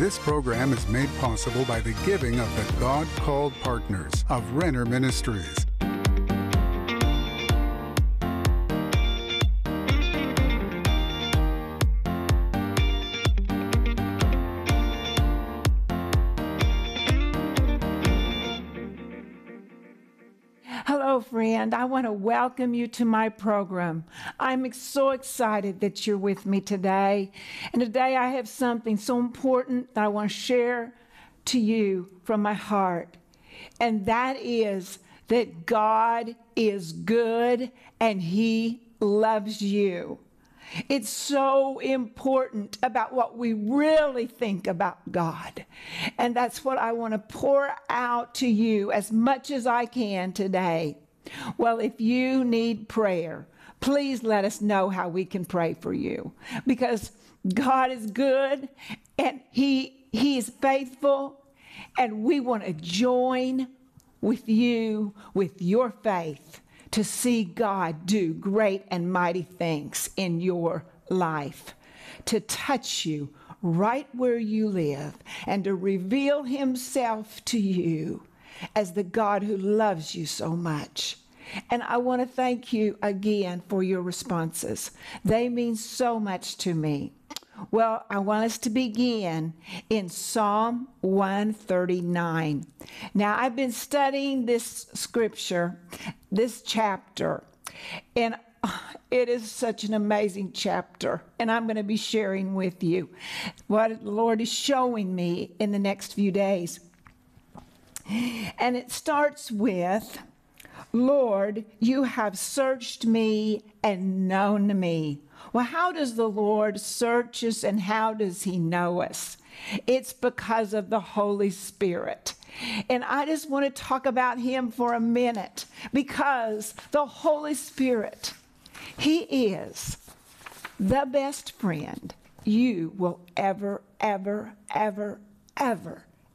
This program is made possible by the giving of the God-called partners of Renner Ministries. Hello, friend. I want to welcome you to my program. I'm so excited that you're with me today. And today I have something so important that I want to share to you from my heart. And that is that God is good and He loves you. It's so important about what we really think about God. And that's what I want to pour out to you as much as I can today. Well, if you need prayer, please let us know how we can pray for you, because God is good and He is faithful, and we want to join with you with your faith to see God do great and mighty things in your life, to touch you right where you live, and to reveal Himself to you as the God who loves you so much. And I want to thank you again for your responses. They mean so much to me. Well, I want us to begin in Psalm 139. Now, I've been studying this scripture, this chapter, and it is such an amazing chapter, and I'm going to be sharing with you what the Lord is showing me in the next few days. And it starts with, "Lord, you have searched me and known me." Well, how does the Lord search us, and how does He know us? It's because of the Holy Spirit. And I just want to talk about Him for a minute, because the Holy Spirit, He is the best friend you will ever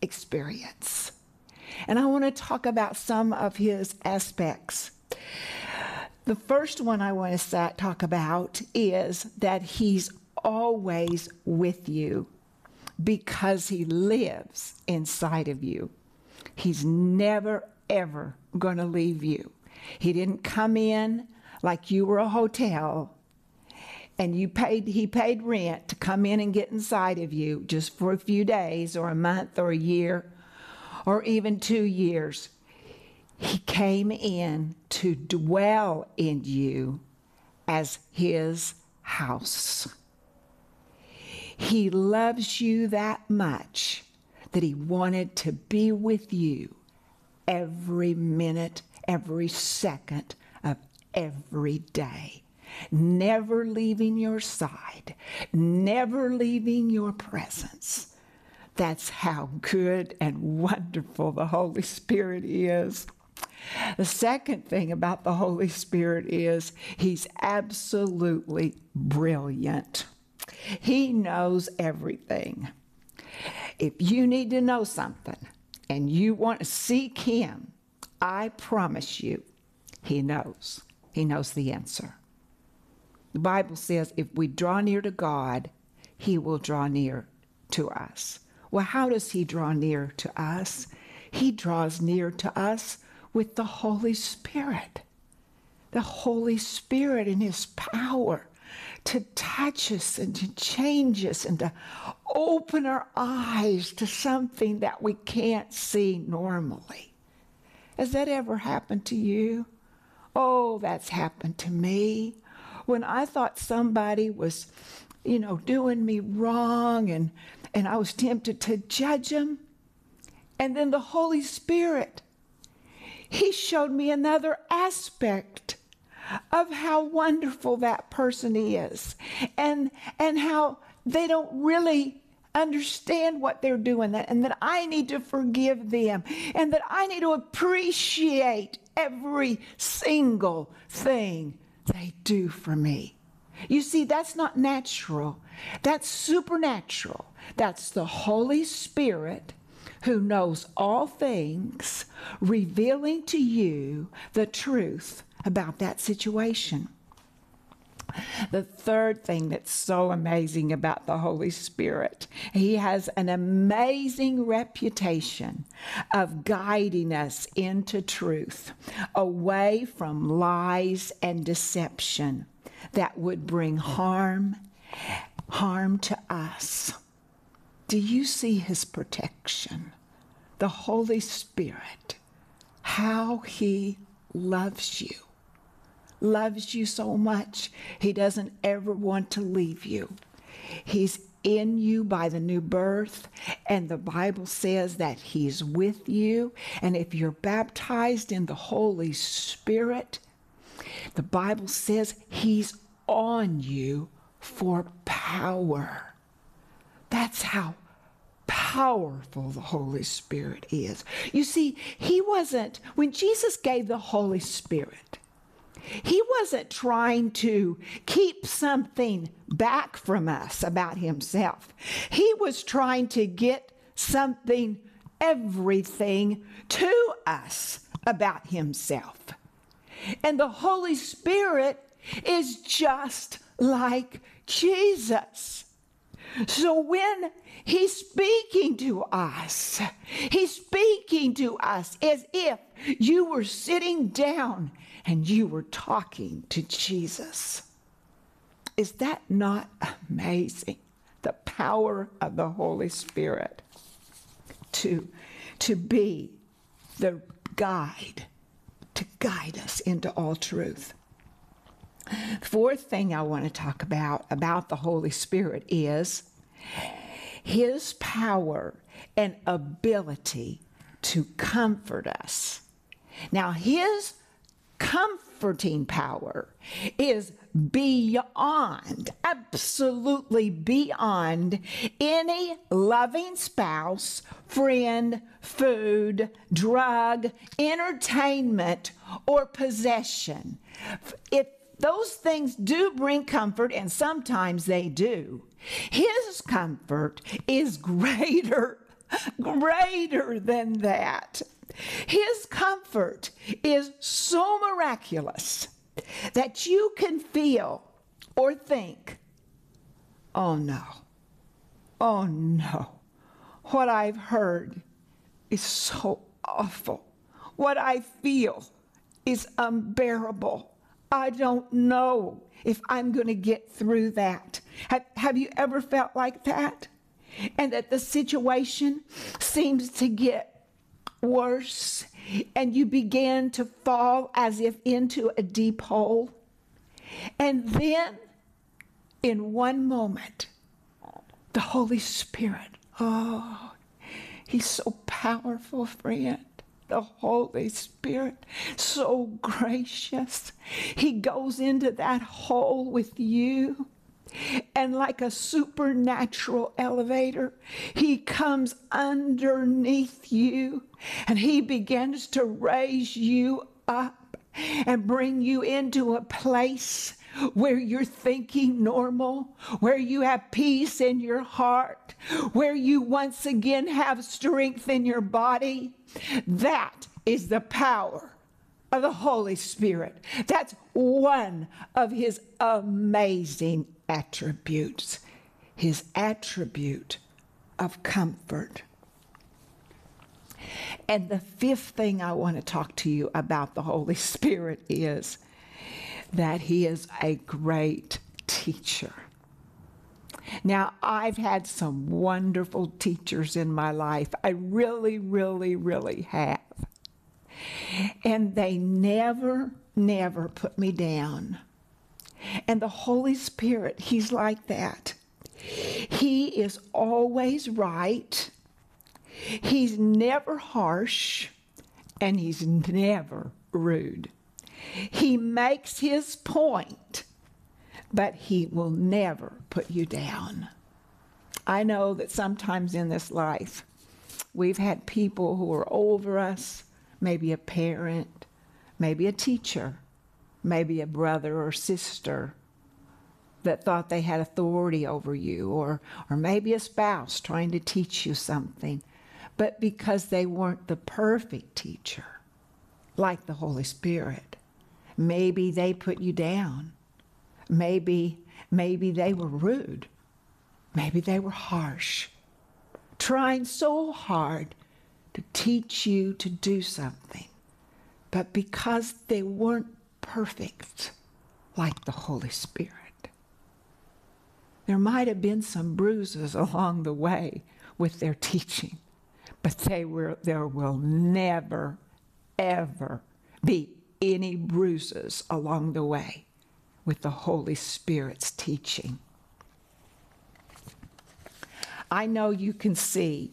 experience. And I want to talk about some of His aspects. The first one I want to talk about is that He's always with you because He lives inside of you. He's never, ever going to leave you. He didn't come in like you were a hotel and He paid rent to come in and get inside of you just for a few days or a month or a year or even 2 years. He came in to dwell in you as His house. He loves you that much that He wanted to be with you every minute, every second of every day, never leaving your side, never leaving your presence. That's how good and wonderful the Holy Spirit is. The second thing about the Holy Spirit is He's absolutely brilliant. He knows everything. If you need to know something and you want to seek Him, I promise you, He knows. He knows the answer. The Bible says if we draw near to God, He will draw near to us. Well, how does He draw near to us? He draws near to us with the Holy Spirit. The Holy Spirit in His power to touch us and to change us and to open our eyes to something that we can't see normally. Has that ever happened to you? Oh, that's happened to me. When I thought somebody was, you know, doing me wrong, and I was tempted to judge them. And then the Holy Spirit, He showed me another aspect of how wonderful that person is, and how they don't really understand what they're doing, and that I need to forgive them, and that I need to appreciate every single thing they do for me. You see, that's not natural. That's supernatural. That's the Holy Spirit who knows all things, revealing to you the truth about that situation. The third thing that's so amazing about the Holy Spirit, he has an amazing reputation of guiding us into truth, away from lies and deception that would bring harm to us. Do you see his protection? The Holy Spirit, how he loves you so much. He doesn't ever want to leave you. He's in you by the new birth, and the Bible says that he's with you. And if you're baptized in the Holy Spirit, the Bible says he's on you for power. That's how powerful the Holy Spirit is. You see, he wasn't, when Jesus gave the Holy Spirit, he wasn't trying to keep something back from us about himself. He was trying to get something, everything to us about himself. And the Holy Spirit is just like Jesus. So when he's speaking to us, he's speaking to us as if you were sitting down and you were talking to Jesus. Is that not amazing? The power of the Holy Spirit to be the guide, to guide us into all truth. Fourth thing I want to talk about the Holy Spirit is his power and ability to comfort us. Now, his comforting power is beyond, absolutely beyond any loving spouse, friend, food, drug, entertainment, or possession. If those things do bring comfort, and sometimes they do, his comfort is greater than that. His comfort is so miraculous that you can feel or think, oh no, what I've heard is so awful. What I feel is unbearable. I don't know if I'm going to get through that. Have you ever felt like that? And that the situation seems to get worse and you begin to fall as if into a deep hole. And then in one moment, the Holy Spirit, oh, he's so powerful, friend. The Holy Spirit, so gracious. He goes into that hole with you, and like a supernatural elevator, he comes underneath you, and he begins to raise you up and bring you into a place where you're thinking normal, where you have peace in your heart, where you once again have strength in your body. That is the power of the Holy Spirit. That's one of his amazing attributes, his attribute of comfort. And the fifth thing I want to talk to you about the Holy Spirit is that he is a great teacher. Now, I've had some wonderful teachers in my life. I really have. And they never put me down. And the Holy Spirit, he's like that. He is always right. He's never harsh, and he's never rude. He makes his point, but he will never put you down. I know that sometimes in this life, we've had people who are over us, maybe a parent, maybe a teacher, maybe a brother or sister that thought they had authority over you, or maybe a spouse trying to teach you something, but because they weren't the perfect teacher, like the Holy Spirit, maybe they put you down. Maybe they were rude. Maybe they were harsh, trying so hard to teach you to do something. But because they weren't perfect, like the Holy Spirit, there might have been some bruises along the way with their teaching, but there will never, ever be any bruises along the way with the Holy Spirit's teaching. I know you can see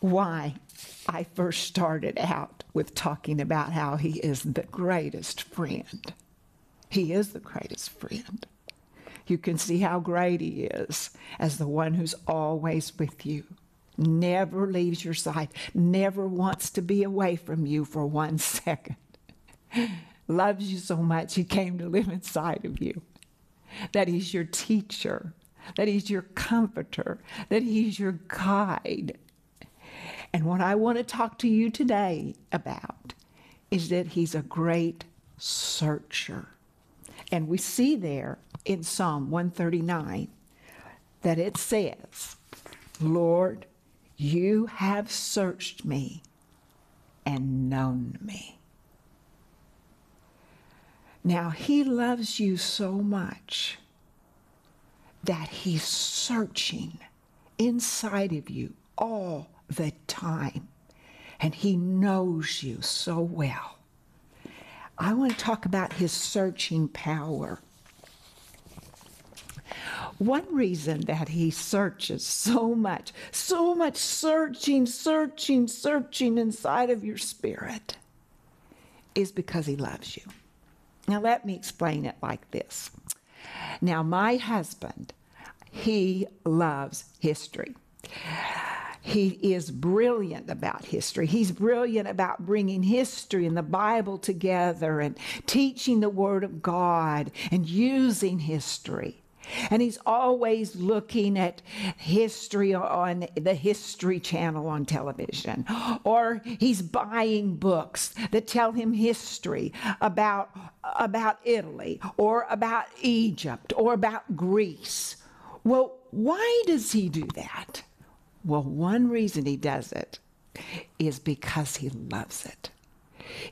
why I first started out with talking about how he is the greatest friend. He is the greatest friend. You can see how great he is as the one who's always with you, never leaves your side, never wants to be away from you for 1 second. Loves you so much he came to live inside of you, that he's your teacher, that he's your comforter, that he's your guide. And what I want to talk to you today about is that he's a great searcher. And we see there in Psalm 139 that it says, "Lord, you have searched me and known me." Now, he loves you so much that he's searching inside of you all the time, and he knows you so well. I want to talk about his searching power. One reason that he searches so much searching inside of your spirit is because he loves you. Now, let me explain it like this. Now, my husband, he loves history. He is brilliant about history. He's brilliant about bringing history and the Bible together and teaching the Word of God and using history. And he's always looking at history on the History Channel on television, or he's buying books that tell him history about Italy or about Egypt or about Greece. Well, why does he do that? Well, one reason he does it is because he loves it.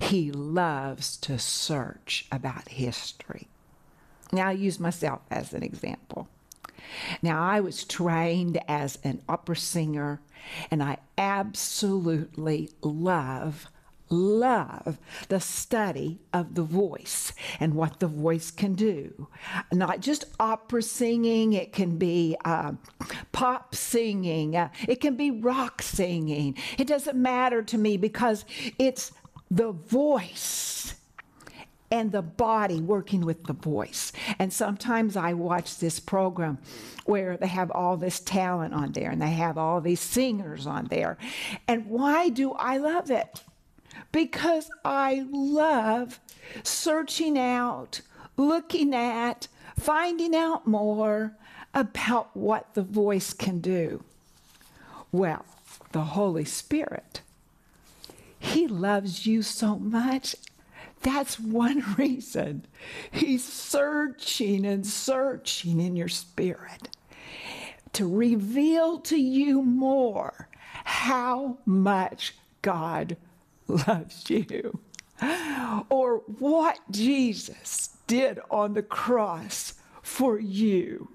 He loves to search about history. Now, I use myself as an example. Now, I was trained as an opera singer, and I absolutely love the study of the voice and what the voice can do. Not just opera singing, it can be pop singing, it can be rock singing. It doesn't matter to me because it's the voice and the body working with the voice. And sometimes I watch this program where they have all this talent on there and they have all these singers on there. And why do I love it? Because I love searching out, looking at, finding out more about what the voice can do. Well, the Holy Spirit, he loves you so much. That's one reason he's searching and searching in your spirit to reveal to you more how much God loves you, or what Jesus did on the cross for you.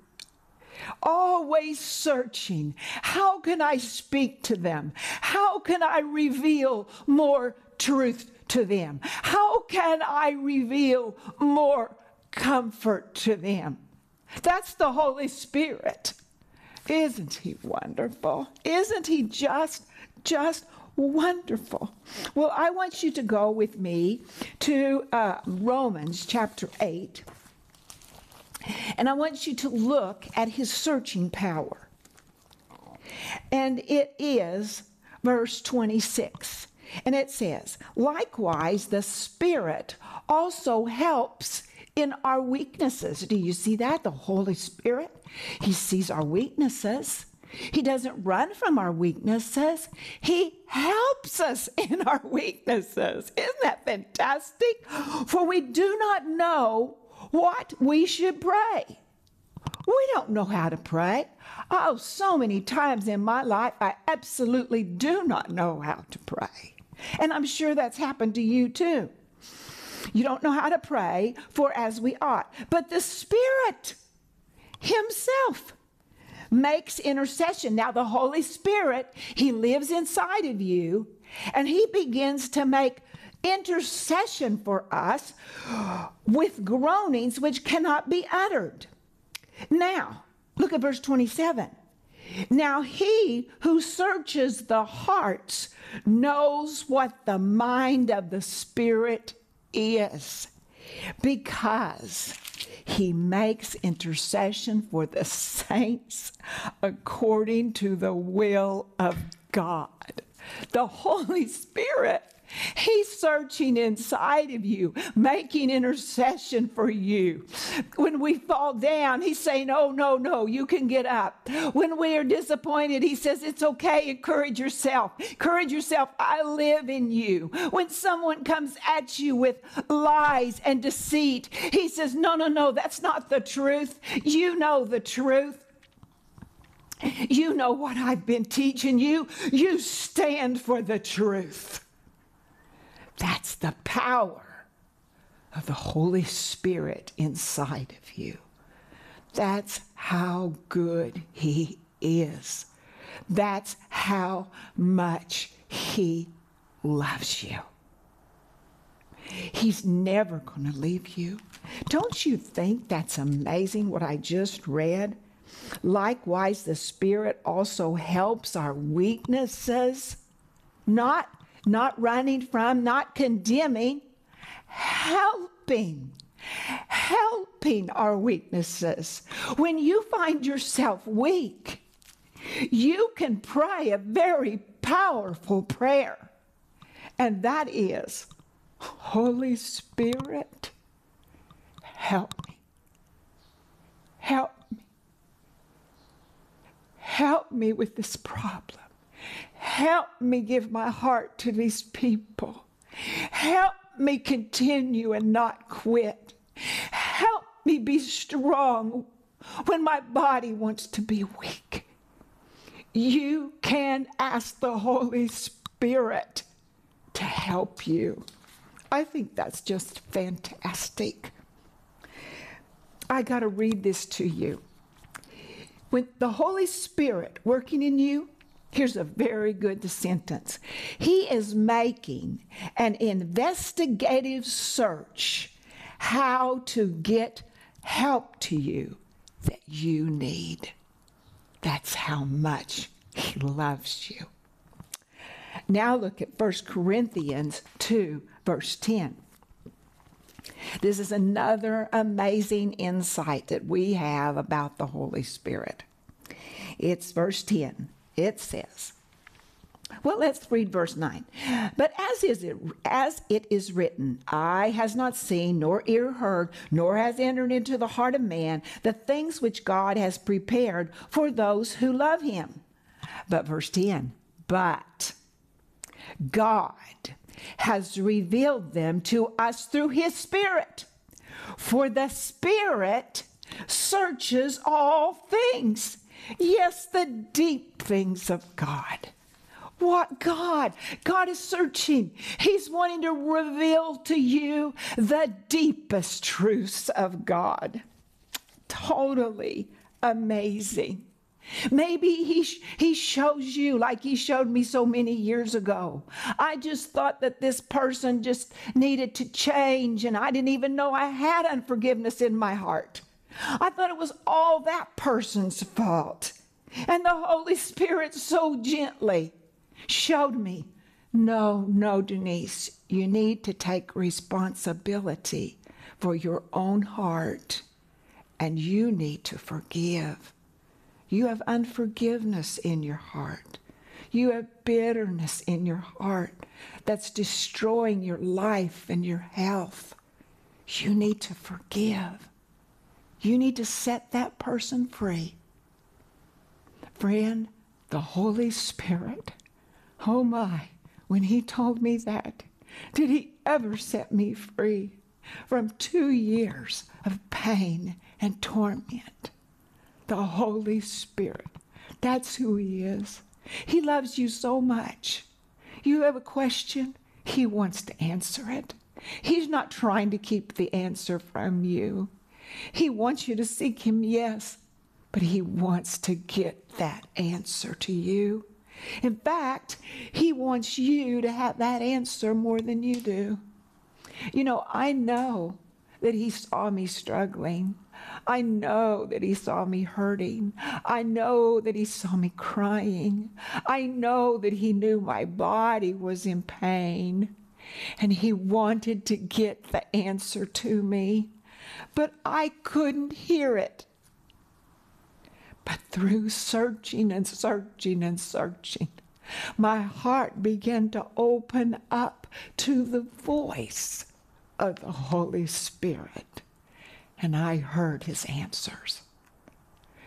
Always searching. How can I speak to them? How can I reveal more truth to them? How can I reveal more comfort to them? That's the Holy Spirit. Isn't he wonderful? Isn't he just wonderful? Well, I want you to go with me to Romans chapter 8, and I want you to look at his searching power. And it is verse 26. And it says, "Likewise, the Spirit also helps in our weaknesses." Do you see that? The Holy Spirit, he sees our weaknesses. He doesn't run from our weaknesses. He helps us in our weaknesses. Isn't that fantastic? "For we do not know what we should pray. We don't know how to pray. Oh, so many times in my life, I absolutely do not know how to pray. And I'm sure that's happened to you too. You don't know how to pray for as we ought. But the Spirit Himself makes intercession. Now the Holy Spirit, He lives inside of you, and He begins to make intercession for us with groanings which cannot be uttered. Now, look at verse 27. Now He who searches the hearts knows what the mind of the Spirit is, because He makes intercession for the saints according to the will of God. The Holy Spirit, He's searching inside of you, making intercession for you. When we fall down, He's saying, oh, no, no, you can get up. When we are disappointed, He says, it's okay, encourage yourself. Encourage yourself, I live in you. When someone comes at you with lies and deceit, He says, no, no, no, that's not the truth. You know the truth. You know what I've been teaching you. You stand for the truth. That's the power of the Holy Spirit inside of you. That's how good He is. That's how much He loves you. He's never going to leave you. Don't you think that's amazing what I just read? Likewise, the Spirit also helps our weaknesses, not running from, not condemning, helping our weaknesses. When you find yourself weak, you can pray a very powerful prayer. And that is, Holy Spirit, help me. Help me. Help me with this problem. Help me give my heart to these people. Help me continue and not quit. Help me be strong when my body wants to be weak. You can ask the Holy Spirit to help you. I think that's just fantastic. I got to read this to you. When the Holy Spirit working in you, here's a very good sentence. He is making an investigative search how to get help to you that you need. That's how much He loves you. Now look at 1 Corinthians 2, verse 10. This is another amazing insight that we have about the Holy Spirit. It's verse 10. It says, well, let's read verse 9. But as it is written, eye has not seen, nor ear heard, nor has entered into the heart of man the things which God has prepared for those who love Him. But verse 10, but God has revealed them to us through His Spirit. For the Spirit searches all things. Yes, the deep things of God. What God? God is searching. He's wanting to reveal to you the deepest truths of God. Totally amazing. Maybe he shows you, like He showed me so many years ago. I just thought that this person just needed to change, and I didn't even know I had unforgiveness in my heart. I thought it was all that person's fault. And the Holy Spirit so gently showed me, no, no, Denise, you need to take responsibility for your own heart, and you need to forgive. You have unforgiveness in your heart. You have bitterness in your heart that's destroying your life and your health. You need to forgive. You need to set that person free. Friend, the Holy Spirit, oh my, when He told me that, did He ever set me free? from 2 years of pain and torment. The Holy Spirit. That's who He is. He loves you so much. You have a question, He wants to answer it. He's not trying to keep the answer from you. He wants you to seek Him, yes, but He wants to get that answer to you. In fact, He wants you to have that answer more than you do. You know, I know that He saw me struggling. I know that He saw me hurting. I know that He saw me crying. I know that He knew my body was in pain, and He wanted to get the answer to me, but I couldn't hear it. But through searching and searching and searching, my heart began to open up to the voice of the Holy Spirit, and I heard His answers.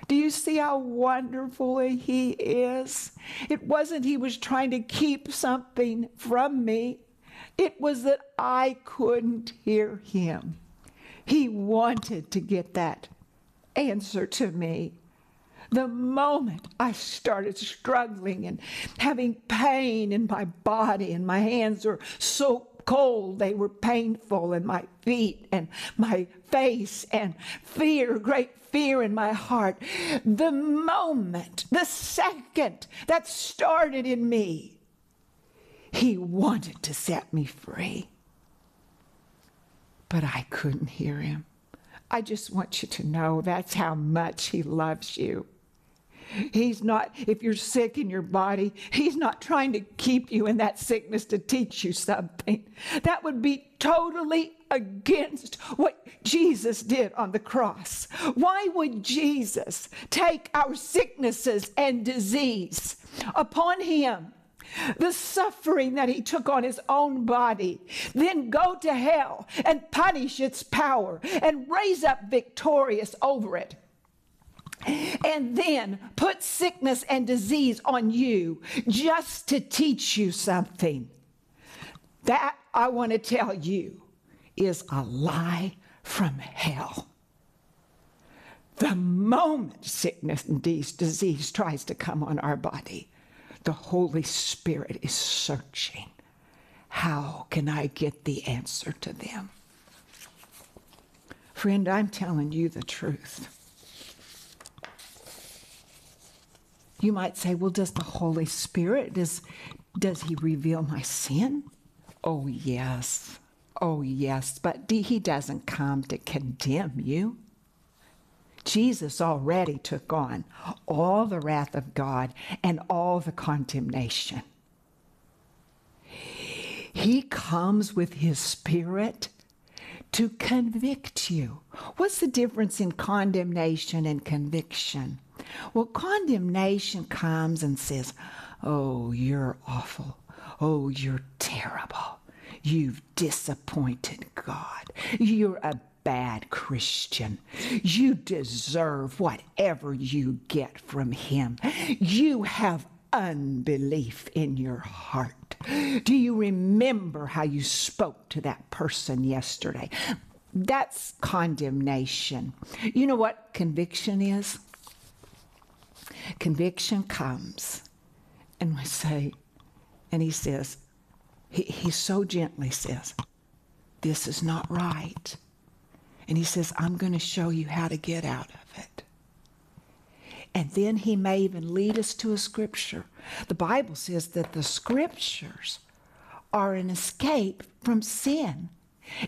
Do you see how wonderful He is? It wasn't He was trying to keep something from me. It was that I couldn't hear Him. He wanted to get that answer to me. The moment I started struggling and having pain in my body, and my hands were so cold they were painful, and my feet and my face, and fear, great fear in my heart, the moment, the second that started in me, He wanted to set me free. But I couldn't hear Him. I just want you to know that's how much He loves you. He's not, if you're sick in your body, He's not trying to keep you in that sickness to teach you something. That would be totally against what Jesus did on the cross. Why would Jesus take our sicknesses and disease upon Him? The suffering that He took on His own body, then go to hell and punish its power and raise up victorious over it. And then put sickness and disease on you just to teach you something. That, I want to tell you, is a lie from hell. The moment sickness and disease tries to come on our body, the Holy Spirit is searching. How can I get the answer to them? Friend, I'm telling you the truth. You might say, well, does the Holy Spirit, does He reveal my sin? Oh, yes. Oh, yes. But He doesn't come to condemn you. Jesus already took on all the wrath of God and all the condemnation. He comes with His Spirit to convict you. What's the difference in condemnation and conviction? Well, condemnation comes and says, oh, you're awful. Oh, you're terrible. You've disappointed God. You're a bad Christian. You deserve whatever you get from Him. You have unbelief in your heart. Do you remember how you spoke to that person yesterday? That's condemnation. You know what conviction is? Conviction comes, and we say, and He says, He so gently says, this is not right. And He says, I'm going to show you how to get out of it. And then He may even lead us to a scripture. The Bible says that the scriptures are an escape from sin.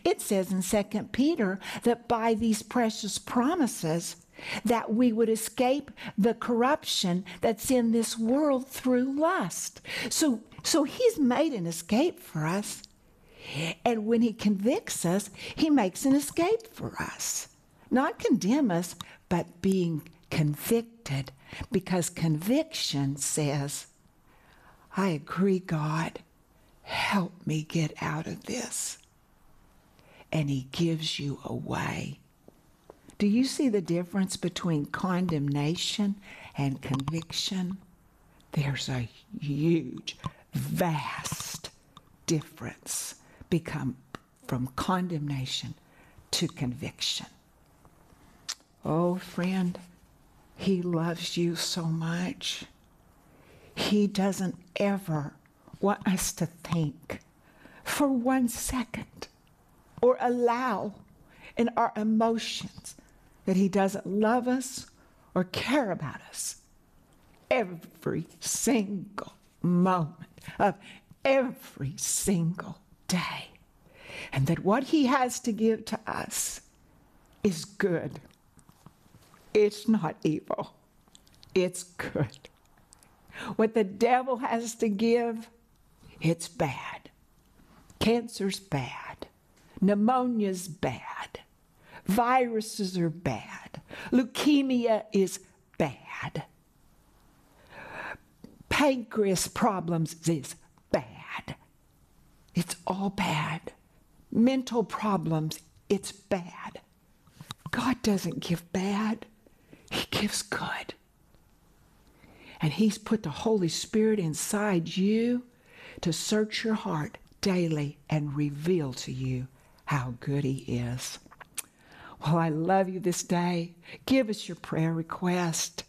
It says in 2 Peter that by these precious promises that we would escape the corruption that's in this world through lust. So He's made an escape for us. And when He convicts us, He makes an escape for us. Not condemn us, but being convicted. Because conviction says, I agree, God, help me get out of this. And He gives you a way. Do you see the difference between condemnation and conviction? There's a huge, vast difference. Become from condemnation to conviction. Oh, friend, he loves you so much. He doesn't ever want us to think for 1 second or allow in our emotions that he doesn't love us or care about us. Every single moment of every single day. And that what he has to give to us is good. It's not evil. It's good. What the devil has to give, it's bad. Cancer's bad. Pneumonia's bad. Viruses are bad. Leukemia is bad. Pancreas problems is bad. It's all bad. Mental problems, it's bad. God doesn't give bad. He gives good. And he's put the Holy Spirit inside you to search your heart daily and reveal to you how good he is. Well, I love you this day. Give us your prayer request,